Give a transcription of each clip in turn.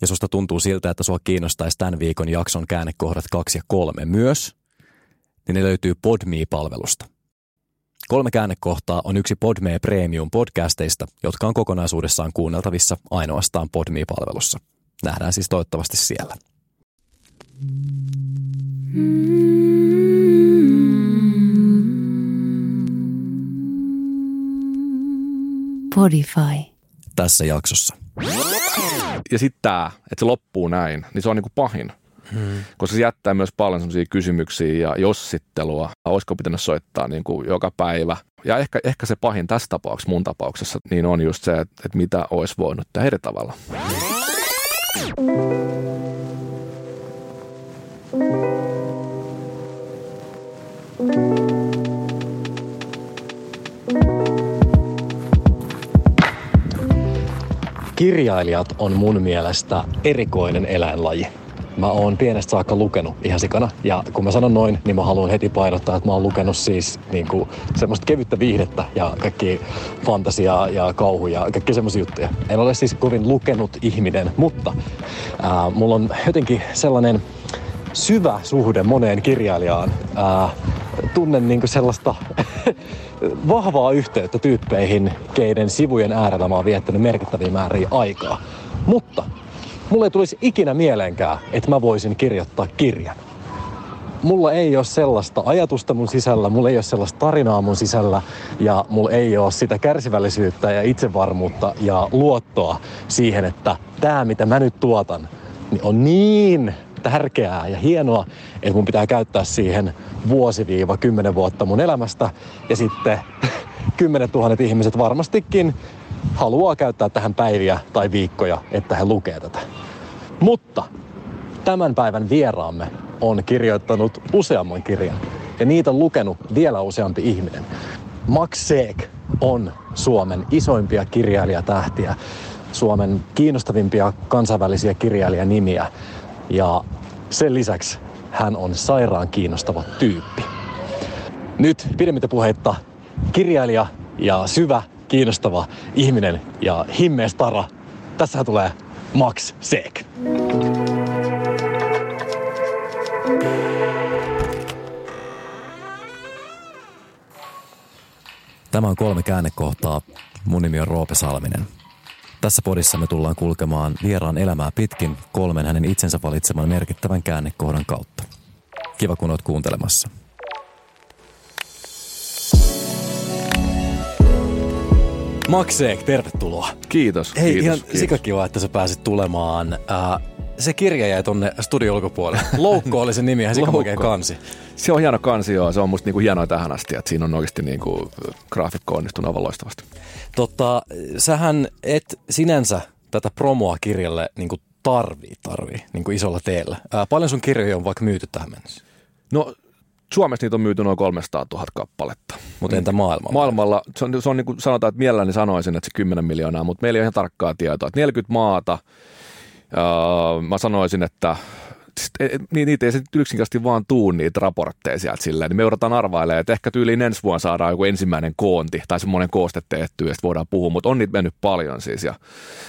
ja susta tuntuu siltä, että sua kiinnostaisi tämän viikon jakson käännekohdat 2 ja 3 myös, niin ne löytyy Podme-palvelusta. 3 käännekohtaa on yksi Podme Premium podcasteista, jotka on kokonaisuudessaan kuunneltavissa ainoastaan Podme-palvelussa. Nähdään siis toivottavasti siellä. Podify. Tässä jaksossa. Ja sitten tämä, että se loppuu näin, niin se on niinku pahin. Koska se jättää myös paljon sellaisia kysymyksiä ja jossittelua. Olisiko pitänyt soittaa niinku joka päivä? Ja ehkä se pahin tässä tapauksessa, mun tapauksessa, niin on just se, että mitä olisi voinut tehdä eri tavalla. Kirjailijat on mun mielestä erikoinen eläinlaji. Mä oon pienestä saakka lukenut ihan sikana, ja kun mä sanon noin, niin mä haluan heti painottaa, että mä oon lukenut siis niinku semmoista kevyttä viihdettä ja kaikki fantasiaa ja kauhuja, kaikki semmoisia juttuja. En ole siis kovin lukenut ihminen, mutta mulla on jotenkin sellainen syvä suhde moneen kirjailijaan. Tunnen niinku sellaista vahvaa yhteyttä tyyppeihin, keiden sivujen äärellä mä oon viettänyt merkittäviä määriä aikaa. Mutta mulle ei tulisi ikinä mieleenkään, että mä voisin kirjoittaa kirjan. Mulla ei ole sellaista ajatusta mun sisällä, mulla ei ole sellaista tarinaa mun sisällä ja mulla ei ole sitä kärsivällisyyttä ja itsevarmuutta ja luottoa siihen, että tää mitä mä nyt tuotan, niin on niin tärkeää ja hienoa, että mun pitää käyttää siihen 1-10 vuotta mun elämästä ja sitten 10 000 ihmiset varmastikin haluaa käyttää tähän päiviä tai viikkoja, että he lukee tätä. Mutta tämän päivän vieraamme on kirjoittanut useamman kirjan ja niitä on lukenut vielä useampi ihminen. Max Seek on Suomen isoimpia kirjailijatähtiä, Suomen kiinnostavimpia kansainvälisiä kirjailijanimiä. Ja sen lisäksi hän on sairaan kiinnostava tyyppi. Nyt pidemmittä puheitta kirjailija ja syvä, kiinnostava ihminen ja himmeestara. Tässä tulee Max Seek. Tämä on 3 käännekohtaa. Mun nimi on Roope Salminen. Tässä podissa me tullaan kulkemaan vieraan elämää pitkin 3 hänen itsensä valitseman merkittävän käännekohdan kautta. Kiva kun oot kuuntelemassa. Max Seek, tervetuloa. Kiitos. Hei, kiitos, ihan sikakiva, että sä pääsit tulemaan. Se kirja jäi tonne studion ulkopuolelle. Loukko oli sen nimi, ihan sikamakea kansi. Se on hieno kansi, joo. Se on musta niinku hienoa tähän asti, että siinä on oikeasti niinku graafikko onnistunut aivan loistavasti. Sähän et sinänsä tätä promoa kirjalle niinku tarvii niinku isolla teellä. Paljon sun kirjoja on vaikka myyty tähän mennessä? No, Suomessa niitä on myyty noin 300 000 kappaletta. Mutta entä maailmalla? Maailmalla, se on niin kuin sanotaan, että mielelläni sanoisin, että se 10 miljoonaa, mutta meillä ei ole ihan tarkkaa tietoa. 40 maata, mä sanoisin, että niitä ei se yksinkertaisesti vaan tuu niitä raportteja sieltä silleen. Niin me joudutaan arvailemaan, että ehkä tyyliin ensi vuonna saadaan joku ensimmäinen koonti tai semmoinen kooste tehtyä, ja sitten voidaan puhua, mutta on niitä mennyt paljon siis. Ja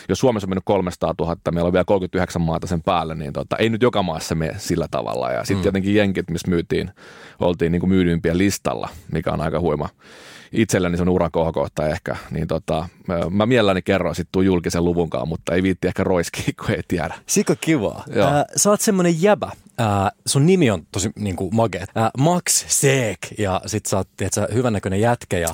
jos Suomessa on mennyt 300 000, meillä on vielä 39 maata sen päälle, niin ei nyt joka maassa mene sillä tavalla. Ja sitten jotenkin jenkit, missä myytiin, oltiin niin kuin myydympiä listalla, mikä on aika huima. Itselläni se on uran kohokohta ehkä, niin mä mielelläni kerron sit tuon julkisen luvunkaan, mutta ei viitti ehkä roiskiin, kun ei tiedä. Sika kivaa. Sä oot semmonen jäbä. Sun nimi on tosi niinku magea. Max Seek, ja sit sä oot hyvännäköinen jätkä, ja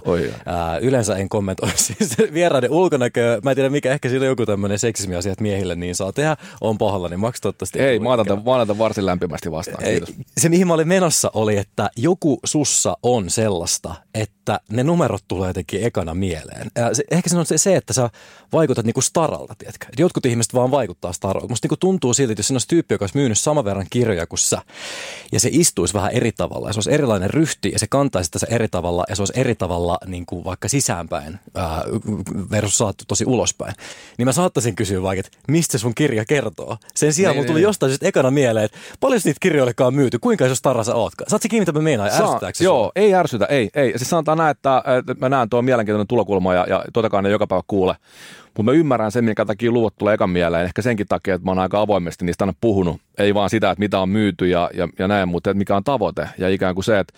yleensä en kommentoi siis vieraiden ulkonäköä. Mä en tiedä mikä, ehkä siinä on joku tämmönen seksismiasia, että miehille niin saa tehdä, on pahallani. Max toivottavasti. Ei, mä otan varsin lämpimästi vastaan, kiitos. Se mihin mä olin menossa oli, että joku sussa on sellaista, että ne numerot tulee jotenkin ekana mieleen. Ehkä se on se, että sä vaikutat niinku staralta, tiedätkö? Jotkut ihmiset vaan vaikuttaa staralta. Musta niinku tuntuu silti, että jos siinä olisi tyyppi, joka olisi myynyt saman verran kirjoja, kirjoja kuin sä. Ja se istuisi vähän eri tavalla ja se olisi erilainen ryhti ja se kantaisi tässä eri tavalla ja se olisi eri tavalla niin kuin vaikka sisäänpäin versus saattu tosi ulospäin. Niin mä saattaisin kysyä vaikka, että mistä sun kirja kertoo? Sen sijaan mun tuli jostain syystä ekana mieleen, että paljon niitä kirjoillekaan on myyty, kuinka jos tarra sä ootkaan? Saat se kiinni, mitä mä meinaan, ärsyttääkö se? Joo, ei ärsytä, ei. Siis sanotaan näin, että mä näen tuo mielenkiintoinen tulokulma ja totakaan ne joka päivä kuule. Mutta mä ymmärrän sen, minkä takia luvut tulee ekan mieleen. Ehkä senkin takia, että mä oon aika avoimesti niistä aina puhunut. Ei vaan sitä, että mitä on myyty ja näin, mutta mikä on tavoite. Ja ikään kuin se, että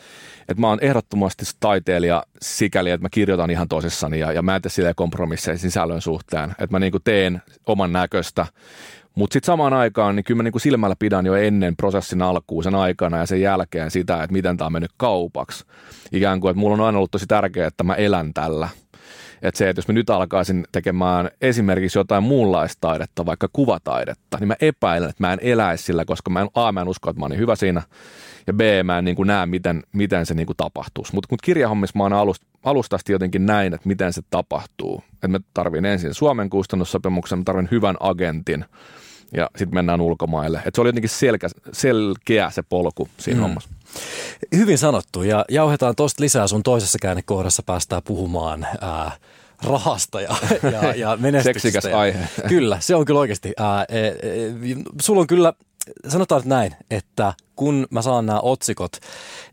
mä oon ehdottomasti taiteilija sikäli, että mä kirjoitan ihan tosissani ja mä en tee silleen kompromisseja sisällön suhteen. Että mä niinku teen oman näköistä. Mutta sitten samaan aikaan, niin kyllä mä niinku silmällä pidän jo ennen prosessin alkuun sen aikana ja sen jälkeen sitä, että miten tämä on mennyt kaupaksi. Ikään kuin, että mulla on aina ollut tosi tärkeää, että mä elän tällä. Että se, että jos mä nyt alkaisin tekemään esimerkiksi jotain muunlaista taidetta, vaikka kuvataidetta, niin mä epäilen, että mä en eläisi sillä, koska mä en usko, että mä oon niin hyvä siinä, ja B, mä en niin kuin näe, miten se niin kuin tapahtuisi. Mutta kirjahommissa mä oon alusta asti jotenkin näin, että miten se tapahtuu. Että mä tarvin ensin Suomen kustannussopimuksen, mä tarvin hyvän agentin, ja sitten mennään ulkomaille. Että se oli jotenkin selkeä se polku siinä hommassa. Hyvin sanottu, ja jauhetaan tuosta lisää, sun toisessa käännekohdassa päästään puhumaan rahasta ja menestyksestä. Seksikäs aihe. Kyllä, se on kyllä oikeasti. Sulla on kyllä, sanotaan nyt näin, että kun mä saan nämä otsikot,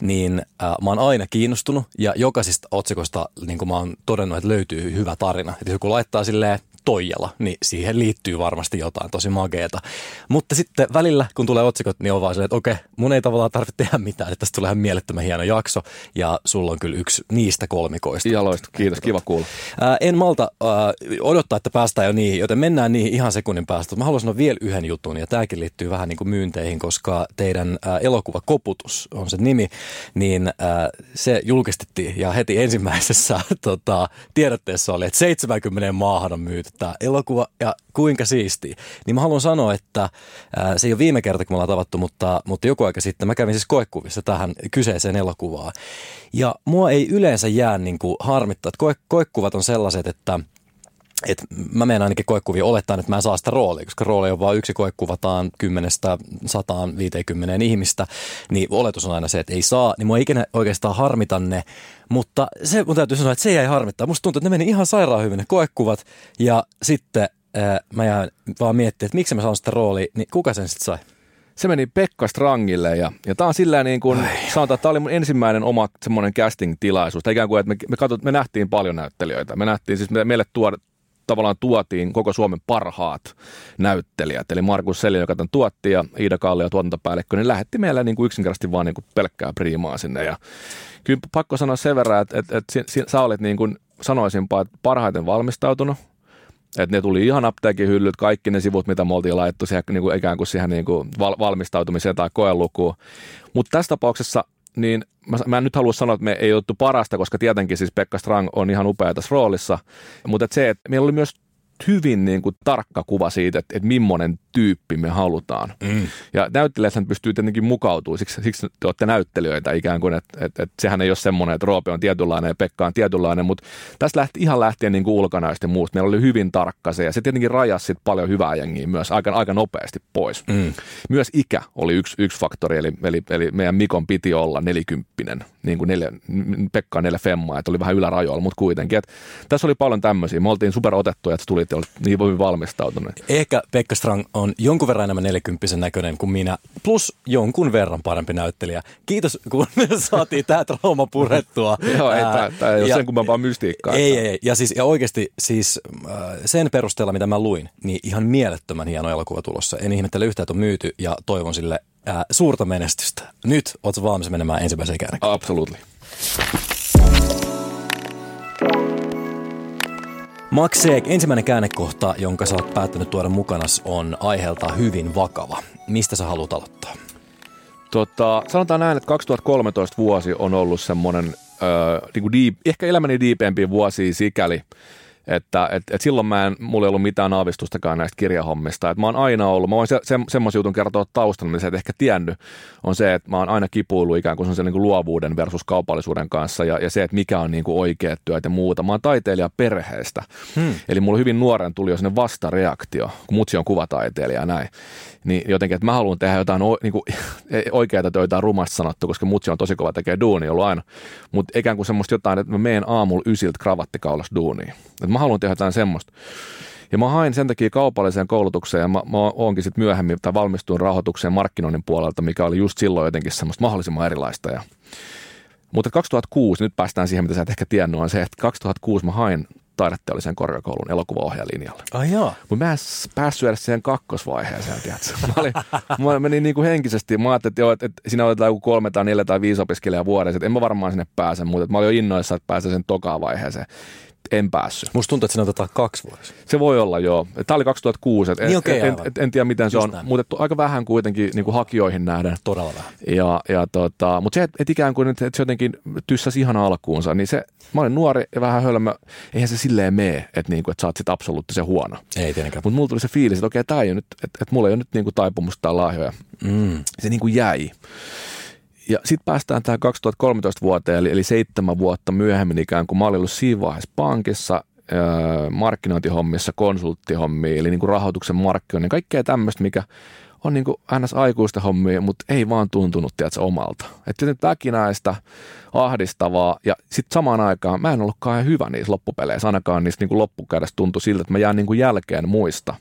niin mä oon aina kiinnostunut, ja jokaisista otsikosta niin kuin mä oon todennut, että löytyy hyvä tarina. Että joku laittaa silleen Toijala, niin siihen liittyy varmasti jotain tosi mageeta. Mutta sitten välillä, kun tulee otsikot, niin on vaan silleen, että okei, mun ei tavallaan tarvitse tehdä mitään, että tästä tulee ihan mielettömän hieno jakso, ja sulla on kyllä yksi niistä kolmikoista. Jaloista, kiitos, kiva kuulla. En malta odottaa, että päästään jo niihin, joten mennään niihin ihan sekunnin päästä. Mä haluan sanoa vielä yhden jutun, ja tämäkin liittyy vähän niin kuin myynteihin, koska teidän elokuva Koputus on se nimi, niin se julkistettiin, ja heti ensimmäisessä tiedotteessa oli, että 70 maahan on myyty tämä elokuva, ja kuinka siistiä. Niin mä haluan sanoa, että se ei ole viime kerta, kun me ollaan tavattu, mutta joku aika sitten mä kävin siis koekuvissa tähän kyseiseen elokuvaan. Ja mua ei yleensä jää niin kuin harmittaa, että koekuvat on sellaiset, että mä menen ainakin koekuvia olettaen, että mä en saa sitä roolia, koska rooli on vaan yksi koekuvataan 10-150 ihmistä, niin oletus on aina se, että ei saa, niin mua ei ikinä oikeastaan harmita ne, mutta se mun täytyy sanoa, että se jäi harmittaa. Musta tuntuu, että ne meni ihan sairaan hyvin ne koekuvat, ja sitten mä jään vaan miettimään, että miksi mä saan sitä roolia, niin kuka sen sitten sai? Se meni Pekka Strangille, ja tämä on sillä niin kuin, sanotaan, että tämä oli mun ensimmäinen oma semmoinen casting-tilaisuus, ikään kuin, että me nähtiin paljon näyttelijöitä, me nähtiin siis meille tavallaan tuotiin koko Suomen parhaat näyttelijät. Eli Markus Selin, joka tämän tuotti, ja Iida Kallio, tuotantopäällikkö, niin lähetti meillä niin kuin yksinkertaisesti vaan niin kuin pelkkää priimaa sinne. Ja kyllä pakko sanoa sen verran, että sä olet niin kuin sanoisinpa parhaiten valmistautunut. Että ne tuli ihan apteekin hyllyt, kaikki ne sivut, mitä me oltiin laittu siihen, niin kuin, ikään kuin siihen niin kuin valmistautumiseen tai koelukuun. Mutta tässä tapauksessa niin mä en nyt halua sanoa, että me ei oltu parasta, koska tietenkin siis Pekka Strang on ihan upea tässä roolissa, mutta se, että meillä oli myös hyvin niin kuin tarkka kuva siitä, että millainen tyyppi me halutaan. Ja näyttelijäthän pystyy tietenkin mukautumaan, siksi te olette näyttelijöitä ikään kuin, että sehän ei ole semmoinen, että Roope on tietynlainen ja Pekka on tietynlainen, mutta tässä lähtien niin kuin ulkonaisten muusta. Meillä oli hyvin tarkka se, ja se tietenkin rajasi sit paljon hyvää jengiä myös aika nopeasti pois. Myös ikä oli yksi faktori, eli meidän Mikon piti olla 40, niin kuin Pekka on 4 femmaa, että oli vähän ylärajoilla, mutta kuitenkin. Että tässä oli paljon tämmöisiä, me oltiin superotettuja, että se tuli niin hyvin valmistautuneet. Ehkä Pekka Strang on jonkun verran enemmän 40 näköinen kuin minä, plus jonkun verran parempi näyttelijä. Kiitos, kun saatiin tämä trauma purettua. Joo, ei tämä ei ole sen kummempaa mystiikkaa. Ei. Ja oikeasti siis sen perusteella, mitä mä luin, niin ihan mielettömän hieno elokuva tulossa. En ihmettele yhtään, että on myyty, ja toivon sille suurta menestystä. Nyt ootko valmis menemään ensimmäiseen käännekohtaan? Absolutely. Max Seek, ensimmäinen käännekohta, jonka sä oot päättänyt tuoda mukanas, on aiheelta hyvin vakava. Mistä sä haluat aloittaa? Sanotaan näin, että 2013 vuosi on ollut semmoinen ehkä elämäni diipempi vuosi sikäli, Että silloin mulla ei ollut mitään aavistustakaan näistä kirjahommista. Että mä oon aina ollut, mä voin semmoisen jutun kertoa taustan, mitä sä et ehkä tiennyt, on se, että mä oon aina kipuillut ikään kuin semmoisen niin kuin luovuuden versus kaupallisuuden kanssa ja se, että mikä on niin kuin oikeat työt ja muuta. Mä oon taiteilija perheestä. Eli mulla hyvin nuoren tuli jo sinne vastareaktio, kun mutsi on kuvataiteilija ja näin. Niin jotenkin, että mä haluan tehdä jotain niin kuin oikeita töitä on rumasti sanottu, koska mutsi on tosi kova tekee duunia ollut aina. Mutta ikään kuin semmoista jotain, että mä meen aamulla ysiltä kravattikaulassa duunia. Mä haluan tehdä jotain semmoista. Ja mä hain sen takia kaupalliseen koulutukseen ja mä oonkin sitten myöhemmin tai valmistuin rahoitukseen markkinoinnin puolelta, mikä oli just silloin jotenkin semmoista mahdollisimman erilaista. Mutta 2006, nyt päästään siihen, mitä sä et ehkä tiennyt, on se, että 2006 mä hain taideteollisen korkeakoulun elokuvaohjaajalinjalle. Mutta mä en päässyt edes siihen kakkosvaiheeseen, tiedätkö? Mä menin niin kuin henkisesti, mä ajattelin, että, että siinä otetaan joku 3 tai 4 tai 5 opiskelijaa vuodessa, että en mä varmaan sinne pääse, mutta mä olin jo innoissa, että pääsen sen tokaan vaiheeseen. En päässyt. Musta tuntuu, että sinä otetaan 2 vuotta. Se voi olla, joo. Tämä oli 2006. Niin en tiedä, miten se on. Mutta aika vähän kuitenkin niin kuin hakijoihin nähden. Todella vähän. Mutta se, että ikään kuin että se jotenkin tyssäsi ihan alkuunsa, niin se, mä olin nuori ja vähän hölmö. Eihän se silleen mene, että, niin kuin, että sä oot sit absoluuttisen huono. Ei tietenkään. Mutta mulla tuli se fiilis, että okei, tää ei ole nyt, että mulla ei ole nyt niin kuin taipumusta tai lahjoja. Se niin kuin jäi. Ja sitten päästään tähän 2013 vuoteen, eli 7 vuotta myöhemmin ikään kuin mä olin ollut siinä vaiheessa pankissa, markkinointihommissa, konsulttihommia, eli niin kuin rahoituksen markkinoinnin, kaikkea tämmöistä, mikä on niin kuin ns. Aikuista hommia, mutta ei vaan tuntunut tiedätkö, omalta. Että nyt äkinäistä, ahdistavaa ja sitten samaan aikaan mä en ollutkaan hyvä niissä loppupeleissä, ainakaan niissä niin kuin loppukädessä tuntui siltä, että mä jään niin kuin jälkeen muista.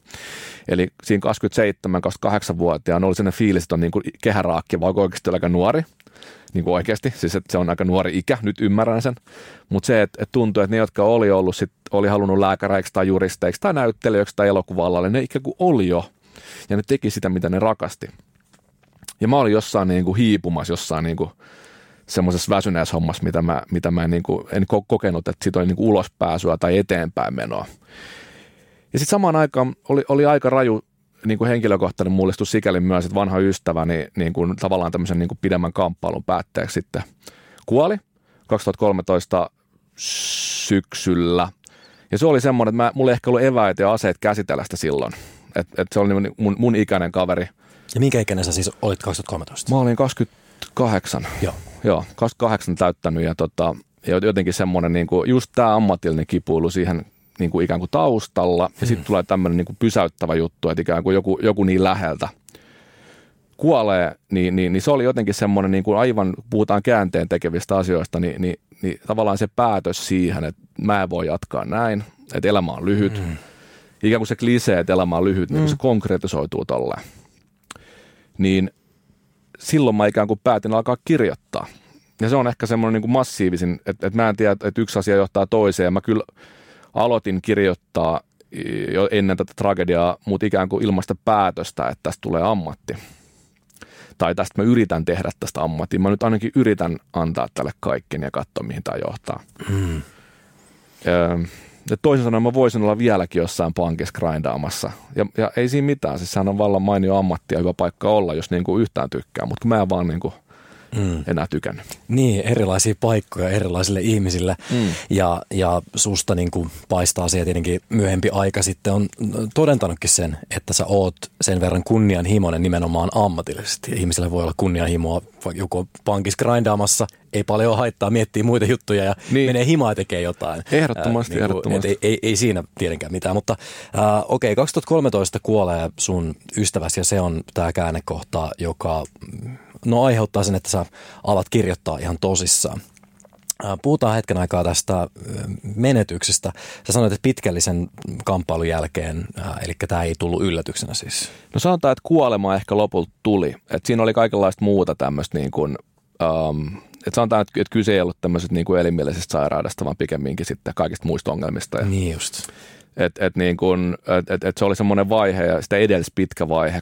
Eli siinä 27-28-vuotiaana oli sellainen fiilis, että on niin kuin kehäraakki, vaikka oikeasti aika nuori. Niin kuin oikeasti, siis että se on aika nuori ikä, nyt ymmärrän sen. Mutta se, että tuntuu, että ne, jotka oli ollut, sit, oli halunnut lääkäreiksi tai juristeiksi tai näyttelijöiksi tai elokuvalla, ne ikään kuin oli jo. Ja ne teki sitä, mitä ne rakasti. Ja mä olin jossain niin kuin hiipumassa, jossain niin kuin semmoisessa väsyneessä hommassa, mitä mä niin kuin, en kokenut, että siitä oli niin kuin ulospääsyä tai eteenpäin menoa. Ja sitten samaan aikaan oli aika raju niin kuin henkilökohtainen mullistus sikäli myös, että vanha ystäväni niin kuin tavallaan tämmöisen niin kuin pidemmän kamppailun päätteeksi sitten kuoli 2013 syksyllä. Ja se oli semmoinen, että mulla ei ehkä ollut eväitä ja aseet käsitellä sitä silloin. Että se oli mun ikäinen kaveri. Ja minkä ikäinen sä siis olit 2013? Mä olin 28. Joo 28 täyttänyt ja jotenkin semmoinen niin kuin just tää ammatillinen kipuilu siihen niin kuin ikään kuin taustalla ja sitten tulee tämmöinen niin kuin pysäyttävä juttu, että ikään kuin joku niin läheltä kuolee, niin se oli jotenkin semmoinen niin kuin aivan, puhutaan käänteen tekevistä asioista, niin tavallaan se päätös siihen, että mä en voi jatkaa näin, että elämä on lyhyt. Ikään kuin se klisee, että elämä on lyhyt, niin kun se konkretisoituu tolleen. Niin silloin mä ikään kuin päätin alkaa kirjoittaa. Ja se on ehkä semmoinen niin kuin massiivisin, että mä en tiedä, että yksi asia johtaa toiseen. Mä kyllä aloitin kirjoittaa jo ennen tätä tragediaa, mutta ikään kuin ilmaista päätöstä, että tästä tulee ammatti. Tai tästä mä yritän tehdä tästä ammattia. Mä nyt ainakin yritän antaa tälle kaikkeen ja katsoa, mihin tämä johtaa. Ja toisin sanoen mä voisin olla vieläkin jossain pankissa grindaamassa. Ja ei siinä mitään, siis sehän on vallan mainio ammatti ja hyvä paikka olla, jos niin kuin yhtään tykkää, mutta mä en vaan niin kuin enää tykännyt. Niin, erilaisia paikkoja erilaisille ihmisille ja susta niin kuin paistaa se tietenkin myöhempi aika sitten on todentanutkin sen, että sä oot sen verran kunnianhimoinen nimenomaan ammatillisesti. Ihmisillä voi olla kunnianhimoa, joku pankissa grindaamassa, ei paljon haittaa, miettii muita juttuja ja niin menee himaa ja tekee jotain. Ehdottomasti, niin kuin, ehdottomasti. Ei siinä tietenkään mitään, mutta okei, 2013 kuolee sun ystäväsi ja se on tämä käännekohta, joka aiheuttaa sen, että sä alat kirjoittaa ihan tosissaan. Puhutaan hetken aikaa tästä menetyksestä. Sä sanoit, että pitkällisen kamppailun jälkeen, eli tämä ei tullut yllätyksenä siis. No sanotaan, että kuolema ehkä lopulta tuli. Et siinä oli kaikenlaista muuta tämmöistä, niin kuin, että sanotaan, että kyse ei ollut tämmöisestä niin kuin elimillisestä sairaudesta, vaan pikemminkin sitten kaikista muista ongelmista. Ja niin just. Että se oli semmoinen vaihe ja sitä edellis pitkä vaihe,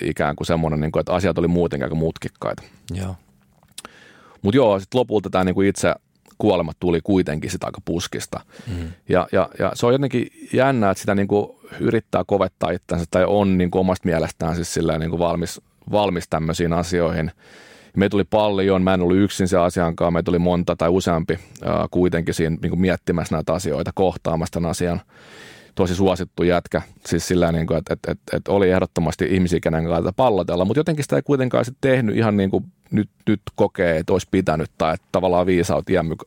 ikään kuin semmoinen, niin kuin, että asiat oli muutenkin kuin mutkikkaita. Mutta joo, sitten lopulta tämä niin kuin itse kuolema tuli kuitenkin sitä aika puskista. Ja se on jotenkin jännää, että sitä niin kuin yrittää kovettaa itsensä tai on niin kuin omasta mielestään siis sillä niin kuin valmis tämmöisiin asioihin. Meitä oli paljon, mä en ollut yksin sen asiankaan, meitä oli monta tai useampi kuitenkin siinä niin kuin miettimässä näitä asioita, kohtaamassa tämän asian. Tosi suosittu jätkä, siis sillä niin kuin, että oli ehdottomasti ihmisiä, kenen kanssa pallotella, mutta jotenkin sitä ei kuitenkaan sitten tehnyt ihan niin kuin nyt kokee, että olisi pitänyt tai että tavallaan viisaut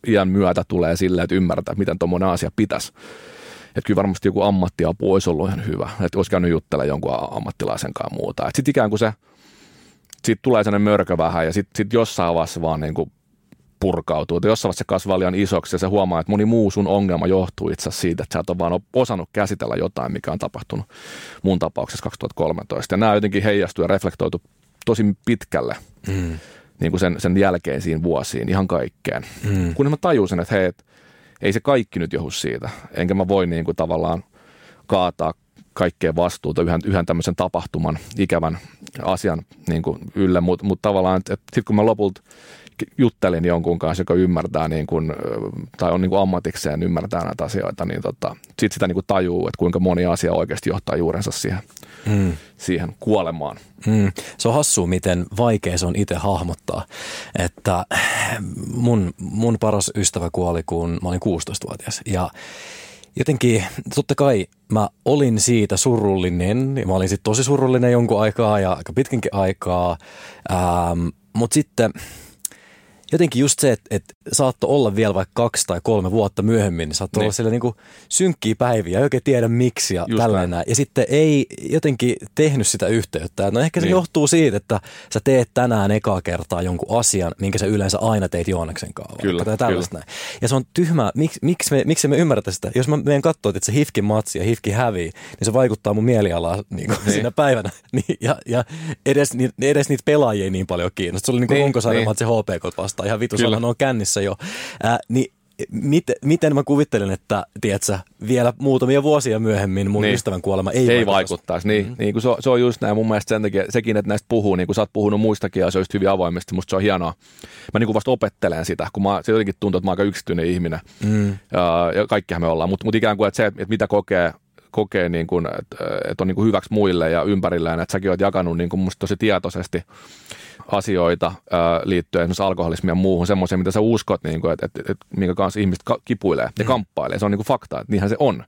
iän myötä tulee silleen, että ymmärtää, miten tuommoinen asia pitäisi. Että kyllä varmasti joku ammattiapu olisi ollut ihan hyvä, että olisi käynyt juttelemaan jonkun ammattilaisen kanssa muuta. Että sitten ikään kuin se, siitä tulee sellainen mörkö vähän ja sitten jossain vaiheessa vaan niin kuin purkautuu. Että jossain vaiheessa se kasvaa liian isoksi ja se huomaa, että moni muu sun ongelma johtuu itse asiassa siitä, että sä et ole vaan osannut käsitellä jotain, mikä on tapahtunut mun tapauksessa 2013. Ja nämä jotenkin heijastuu ja reflektoitu tosi pitkälle niin kuin sen jälkeisiin vuosiin, ihan kaikkeen. Kun mä tajusin, että hei, ei se kaikki nyt johdu siitä, enkä mä voi niin kuin tavallaan kaataa kaikkea vastuuta yhden tämmöisen tapahtuman, ikävän asian niin kuin ylle, mutta tavallaan, että sitten kun mä lopulta juttelin jonkun kanssa, joka ymmärtää niin kuin, tai on niin kuin ammatikseen ymmärtää näitä asioita, niin sitten sitä niin kuin tajuu, että kuinka moni asia oikeasti johtaa juurensa siihen kuolemaan. Se on hassua, miten vaikea se on itse hahmottaa, että mun paras ystävä kuoli, kun mä olin 16-vuotias ja jotenkin, totta kai mä olin siitä surullinen, ja mä olin sitten tosi surullinen jonkun aikaa ja aika pitkinkin aikaa, mutta sitten jotenkin just se, että saattoi olla vielä vaikka 2 tai 3 vuotta myöhemmin, niin saattoi olla siellä niinku synkkiä päiviä, ei oikein tiedä miksi ja tällainen. Ja sitten ei jotenkin tehnyt sitä yhteyttä. No ehkä se johtuu siitä, että sä teet tänään ekaa kertaa jonkun asian, minkä sä yleensä aina teit Joonaksen kanssa. Kyllä. Ja se on tyhmää. Miksi me ymmärretä sitä? Jos mä meidän katsoin, että se HIFKin matsi ja HIFK hävii, niin se vaikuttaa mun mielialaan niin. Siinä päivänä. Ja edes niitä pelaajia ei niin paljon kiinnosta. Se oli niin kuin runkosarjan matsi HPK vastaan. Tai ihan vitusahan on kännissä jo. Niin miten mä kuvittelen, että tiedätkö, vielä muutamia vuosia myöhemmin mun ystävän kuolema ei vaikuttaisi. Niin kun se on just näin mun mielestä sen takia, sekin, että näistä puhuu, niin kun sä oot puhunut muistakin asioista hyvin avoimesti, musta se on hienoa. Mä niin kuin vasta opettelen sitä, kun se jotenkin tuntuu, että mä oon aika yksityinen ihminen. Ja kaikkihan me ollaan, mutta ikään kuin että se, että mitä kokee niin kuin, että on niin kuin hyväksi muille ja ympärilleen, että säkin oot jakanut niin kuin musta tosi tietoisesti asioita liittyen esimerkiksi alkoholismiin ja muuhun, semmoiseen, mitä sä uskot, niin kuin, että minkä kanssa ihmiset kipuilee ja kamppailee. Se on niin kuin fakta, että niinhän se on.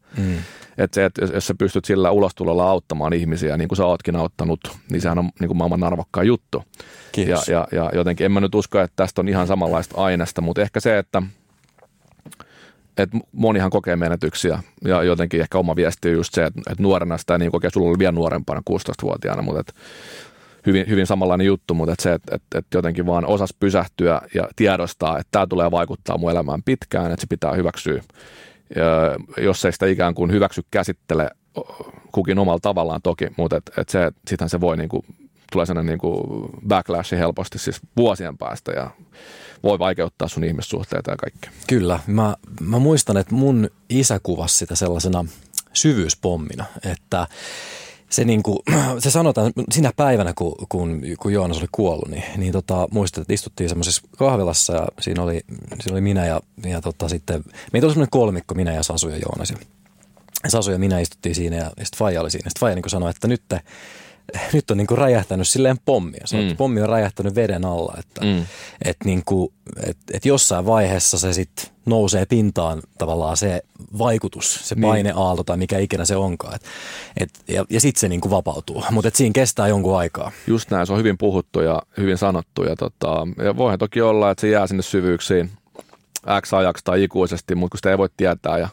Että jos sä pystyt sillä ulostulolla auttamaan ihmisiä, niin kuin sä ootkin auttanut, niin sehän on niin kuin maailman arvokkain juttu. Ja jotenkin en mä nyt usko, että tästä on ihan samanlaista aineesta, mutta ehkä se, että monihan kokee menetyksiä ja jotenkin ehkä oma viesti on just se, että nuorena sitä niin kokee, sulla oli vielä nuorempana 16-vuotiaana, mutta hyvin samanlainen juttu, mutta että se, että jotenkin vaan osas pysähtyä ja tiedostaa, että tämä tulee vaikuttaa mun elämään pitkään, että se pitää hyväksyä. Ja jos ei sitä ikään kuin hyväksy käsittele kukin omalla tavallaan toki, mutta että sittenhän se voi niin kuin, tulee sellainen niin kuin backlash helposti siis vuosien päästä ja voi vaikeuttaa sun ihmissuhteita ja kaikkea. Kyllä. Mä muistan, että mun isä kuvasi sitä sellaisena syvyyspommina, että se, niin kuin, se sanotaan sinä päivänä, kun Joonas oli kuollut, niin muistan, että istuttiin semmoisessa kahvilassa ja siinä oli minä ja sitten meitä oli semmoinen kolmikko, minä ja Sasu ja Joonas. Sasu ja minä istuttiin siinä ja sitten Faija oli siinä. Sitten Faija niin sanoi, että nyt on niin kuin räjähtänyt silleen pommia. Pommi on räjähtänyt veden alla, että niin kuin, että jossain vaiheessa se sitten nousee pintaan tavallaan se vaikutus, se paineaalto tai mikä ikinä se onkaan. Ja sitten se niin kuin vapautuu, mutta siinä kestää jonkun aikaa. Just näin, se on hyvin puhuttu ja hyvin sanottu. Ja voihan toki olla, että se jää sinne syvyyksiin x-ajaksi tai ikuisesti, mutta kun sitä ei voi tietää ja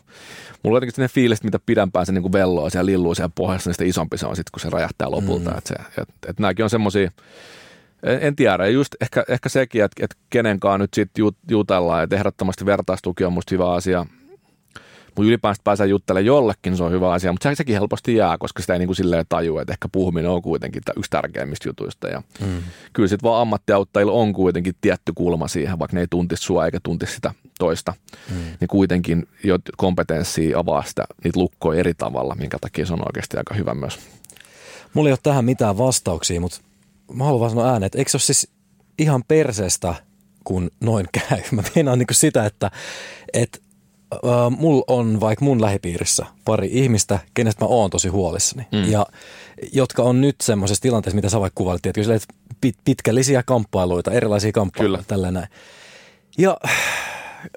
mulla on jotenkin sellainen fiilis, mitä pidempään se niin kuin velloo ja lilluu siellä pohjassa, niin sitä isompi se on sitten, kun se räjähtää lopulta. Että nämäkin on semmoisia, en tiedä, just ehkä sekin, että kenenkaan nyt sitten jutellaan, että ehdottomasti vertaistuki on musta hyvä asia. Mutta ylipäänsä pääsee juttelemaan jollekin, se on hyvä asia, mutta sekin helposti jää, koska sitä ei niin kuin silleen tajua, että ehkä puhuminen on kuitenkin yksi tärkeimmistä jutuista. Ja kyllä sitten vaan ammattiauttajilla on kuitenkin tietty kulma siihen, vaikka ne ei tuntisi sua eikä tuntisi sitä toista. Niin kuitenkin kompetenssia avaa sitä, niitä lukkoja eri tavalla, minkä takia se on oikeasti aika hyvä myös. Mulla ei ole tähän mitään vastauksia, mutta mä haluan vaan sanoa ääneen, että eikö se ole siis ihan perseestä, kun noin käy? Mä meinaan niin kuin sitä, että mulla on vaikka mun lähipiirissä pari ihmistä, kenestä mä oon tosi huolissani ja jotka on nyt semmoisessa tilanteessa, mitä sä vaikka kuvailit, että pitkällisiä kamppailuita, erilaisia kamppailuita, kyllä, tällä näin. Ja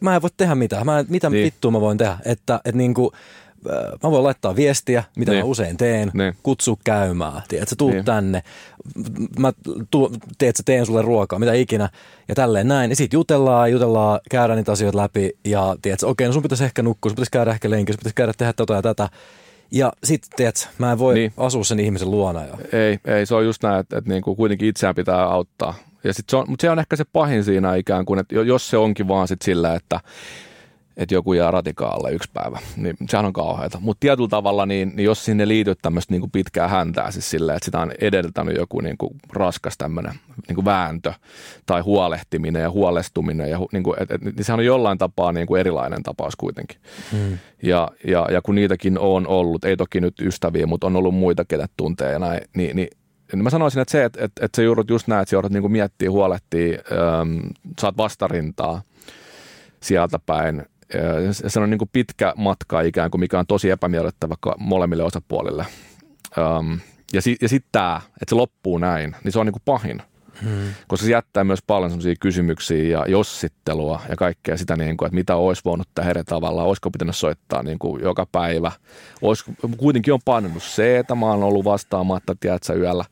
mä en voi tehdä mitään. Mitä niin vittua mä voin tehdä? Että niinku, mä voin laittaa viestiä, mitä niin mä usein teen, niin kutsu käymään, tiedätkö, tuut niin tänne, mä teen sulle ruokaa, mitä ikinä, ja tälleen näin. Ja sit jutellaan, käydään niitä asioita läpi, ja tiedätkö, okei, no sun pitäisi ehkä nukkua, sun pitäisi käydä ehkä lenkillä, sun pitäisi käydä tehdä tätä ja tätä. Ja sit, tiedätkö, mä en voi niin asua sen ihmisen luona. Jo. Ei, se on just näin, että niin kuin kuitenkin itseään pitää auttaa. Ja sit se on ehkä se pahin siinä ikään kuin, että jos se onkin vaan sit sillä, että joku jää ratikaalle yksi päivä, niin sehän on kauheata. Mutta tietyllä tavalla, niin jos sinne liityt tämmöistä niin kuin pitkää häntää siis silleen, että sitä on edeltänyt joku niin kuin raskas tämmöinen niin kuin vääntö tai huolehtiminen ja huolestuminen, ja niin kuin, niin sehän on jollain tapaa niin kuin erilainen tapaus kuitenkin. Hmm. Ja kun niitäkin on ollut, ei toki nyt ystäviä, mutta on ollut muita, ketä tuntee ja näin, niin mä sanoisin, että se, että sä joudut just näin, että sä joudut niin kuin miettiä, huolehtia, saat vastarintaa sieltä päin. Se on niin kuin pitkä matka ikään kuin, mikä on tosi epämiellyttävä molemmille osapuolille. Ja sitten tämä, että se loppuu näin, niin se on niin kuin pahin, koska se jättää myös paljon sellaisia kysymyksiä ja jossittelua ja kaikkea sitä, niin kuin, että mitä olisi voinut tehdä eri tavalla, olisiko pitänyt soittaa niin kuin joka päivä. Kuitenkin on painanut se, että mä oon ollut vastaamatta, tiedätkö, yöllä,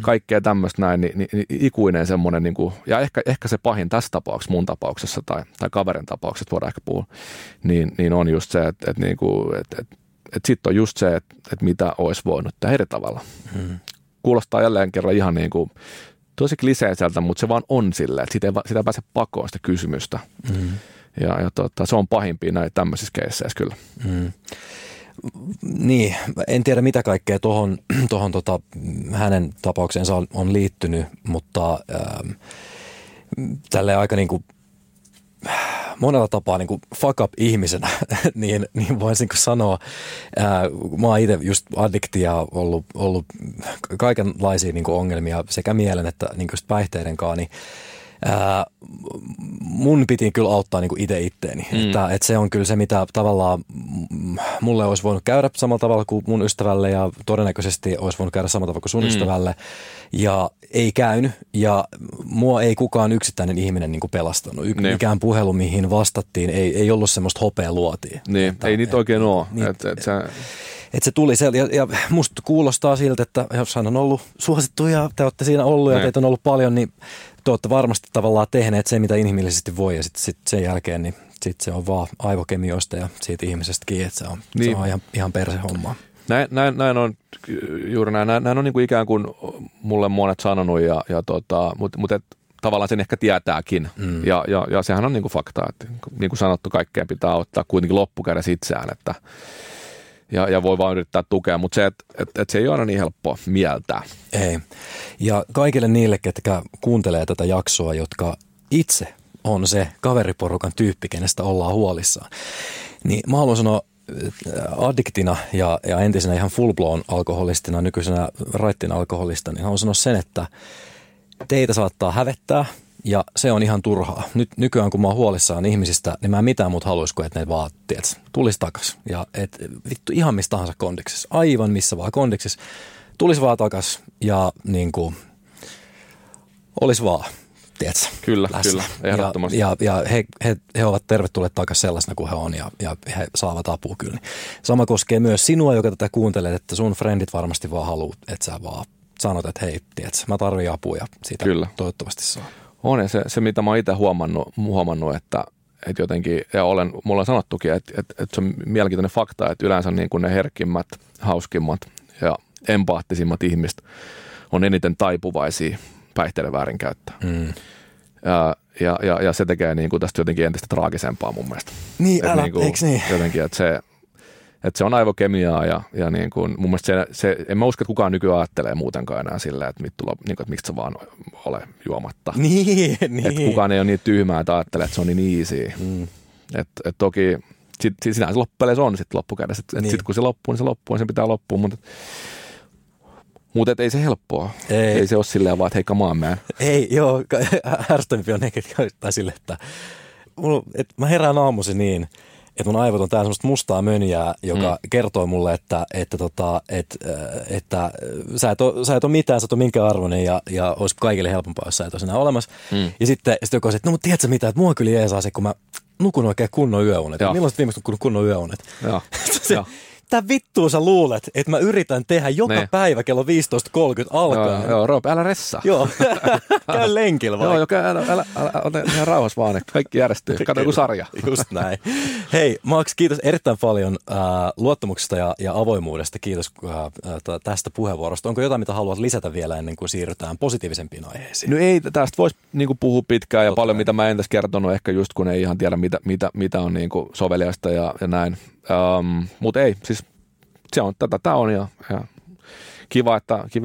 kaikkea tämmöistä näin, niin ikuinen semmoinen, niin kuin, ja ehkä se pahin tässä tapauksessa, mun tapauksessa tai kaverin tapauksessa, voidaan ehkä puhua, niin on just se, että sitten on just se, että mitä olisi voinut tehdä eri tavalla. Kuulostaa jälleen kerran ihan niin kuin tosi kliseiseltä, mutta se vaan on sillä, että sitä ei pääse pakoon sitä kysymystä. Ja se on pahimpia näitä tämmöisissä keisseissä kyllä. Niin, en tiedä mitä kaikkea tuohon hänen tapaukseensa on liittynyt, mutta tälleen aika niin kuin monella tapaa niin kuin fuck up ihmisenä, niin voisin sanoa. Mä oon itse just addikti ja ollut kaikenlaisia niin kuin ongelmia sekä mielen että niin kuin päihteiden kanssa, niin mun piti kyllä auttaa niin kuin itse itteeni. Että se on kyllä se, mitä tavallaan mulle olisi voinut käydä samalla tavalla kuin mun ystävälle ja todennäköisesti olisi voinut käydä samalla tavalla kuin sun ystävälle. Ja ei käynyt ja mua ei kukaan yksittäinen ihminen niin kuin pelastanut. Mikään puhelu, mihin vastattiin, ei ollut semmoista hopealuotia. Niin, ei niitä oikein ole. Että se tuli ja musta kuulostaa siltä, että jos hän on ollut suosittu ja te olette siinä ollut ja teitä on ollut paljon, niin te olette varmasti tavallaan tehneet se, mitä inhimillisesti voi, ja sitten sen jälkeen niin sit se on vaan aivokemioista ja siitä ihmisestä kiinni, että se on ihan persehommaa. Näin on juuri näin on niin kuin ikään kuin mulle monet sanonut, mutta tavallaan sen ehkä tietääkin, ja sehän on niin kuin fakta, että niin kuin sanottu, kaikkea pitää ottaa kuitenkin loppukädessä itseään, että ja voi vaan yrittää tukea, mutta se, että se ei ole aina niin helppoa mieltää. Ei. Ja kaikille niille, ketkä kuuntelee tätä jaksoa, jotka itse on se kaveriporukan tyyppi, kenestä ollaan huolissaan, niin mä haluan sanoa addiktina ja entisenä ihan full-blown alkoholistina, nykyisenä raittin alkoholista, niin haluan sanoa sen, että teitä saattaa hävettää. Ja se on ihan turhaa. Nyt nykyään, kun mä oon huolissaan ihmisistä, niin mä en mitään muuta haluaisi kuin, että ne vaan, tulisi takas. Ja et vittu ihan missä tahansa kondiksessa, aivan missä vaan kondiksessa, tulisi vaan takas ja niin kuin, olisi vaan, kyllä, läsnä. Kyllä, ehdottomasti. Ja he ovat tervetulleet takas sellaisena kuin he on ja he saavat apua kyllä. Sama koskee myös sinua, joka tätä kuuntelee, että sun frendit varmasti vaan haluaa, että sä vaan sanot, että hei, mä tarvitsen apua ja siitä kyllä toivottavasti saa. On, ja se mitä mä oon itse huomannut, että jotenkin, ja mulla on sanottukin, että se on mielenkiintoinen fakta, että yleensä niin kuin ne herkimmät, hauskimmat ja empaattisimmat ihmiset on eniten taipuvaisia päihteiden väärinkäyttöä. Ja se tekee niin kuin tästä jotenkin entistä traagisempaa mun mielestä. Niin, että älä, niin kuin, eikö niin? Jotenkin, että se on aivokemiaa ja niin kuin, mun mielestä en mä usko, että kukaan nykyään ajattelee muutenkaan enää sillä, että, niin kuin, että miksi sä vaan ole juomatta. Niin. Että kukaan ei ole niin tyhmää, että ajattelee, että se on niin easy. Että toki sinähän se loppupeleissä on sitten loppukädessä. Että niin. Sitten kun se loppuu, niin sen pitää loppua. Mutta ei se helppoa. Ei se ole silleen vaan, että hei, come on, man. Ei, joo. Härstämpi on ehkä joittain silleen, että mä herään aamusi niin, että mun aivot on täällä semmoista mustaa mönjää, joka kertoo mulle, että sä et ole mitään, sä et ole minkään arvoinen ja olisi kaikille helpompaa, jos sä et ole enää olemassa. Mm. Ja sitten joku on se, että no mutta tiedätkö mitä, että mua kyllä jeesaa se, kun mä nukun oikein kunnon yöunet. Milloin olet viimeksi nukkunut kunnon yöunet? Joo. Mitä vittua sä luulet, että mä yritän tehdä joka päivä kello 15.30 alkaa? Joo, Roope, älä ressaa. Joo, käy lenkillä vaan. Joo, älä ihan rauhas vaan, että kaikki järjestyy. Kato joku sarja. Just näin. Hei, Max, kiitos erittäin paljon luottamuksesta ja avoimuudesta. Kiitos tästä puheenvuorosta. Onko jotain, mitä haluat lisätä vielä ennen kuin siirrytään positiivisempiin aiheisiin? No ei, tästä voisi niinku puhua pitkään ja paljon, mitä mä en tässä kertonut, ehkä just kun ei ihan tiedä, mitä on niinku soveliasta ja näin. Mutta ei, siis se on, tätä tämä on ja kiva,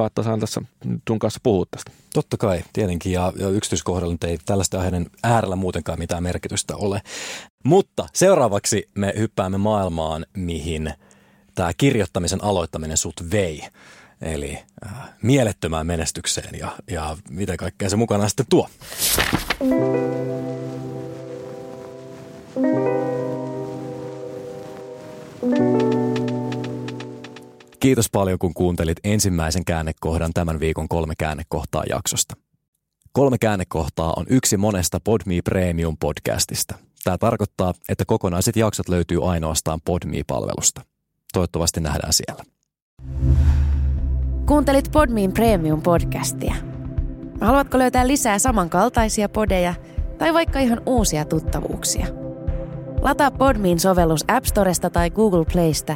että saan tässä sun kanssa puhua tästä. Totta kai, tietenkin ja yksityiskohdalla nyt ei tällaisten aiheiden äärellä muutenkaan mitään merkitystä ole. Mutta seuraavaksi me hyppäämme maailmaan, mihin tämä kirjoittamisen aloittaminen sut vei. Eli mielettömään menestykseen ja mitä kaikkea se mukana sitten tuo. Kiitos paljon, kun kuuntelit ensimmäisen käännekohdan tämän viikon 3 käännekohtaa -jaksosta. 3 käännekohtaa on yksi monesta Podme Premium -podcastista. Tämä tarkoittaa, että kokonaiset jaksot löytyy ainoastaan Podme-palvelusta. Toivottavasti nähdään siellä. Kuuntelit Podme Premium -podcastia. Haluatko löytää lisää samankaltaisia podeja tai vaikka ihan uusia tuttavuuksia? Lataa Podmein sovellus App Storesta tai Google Playsta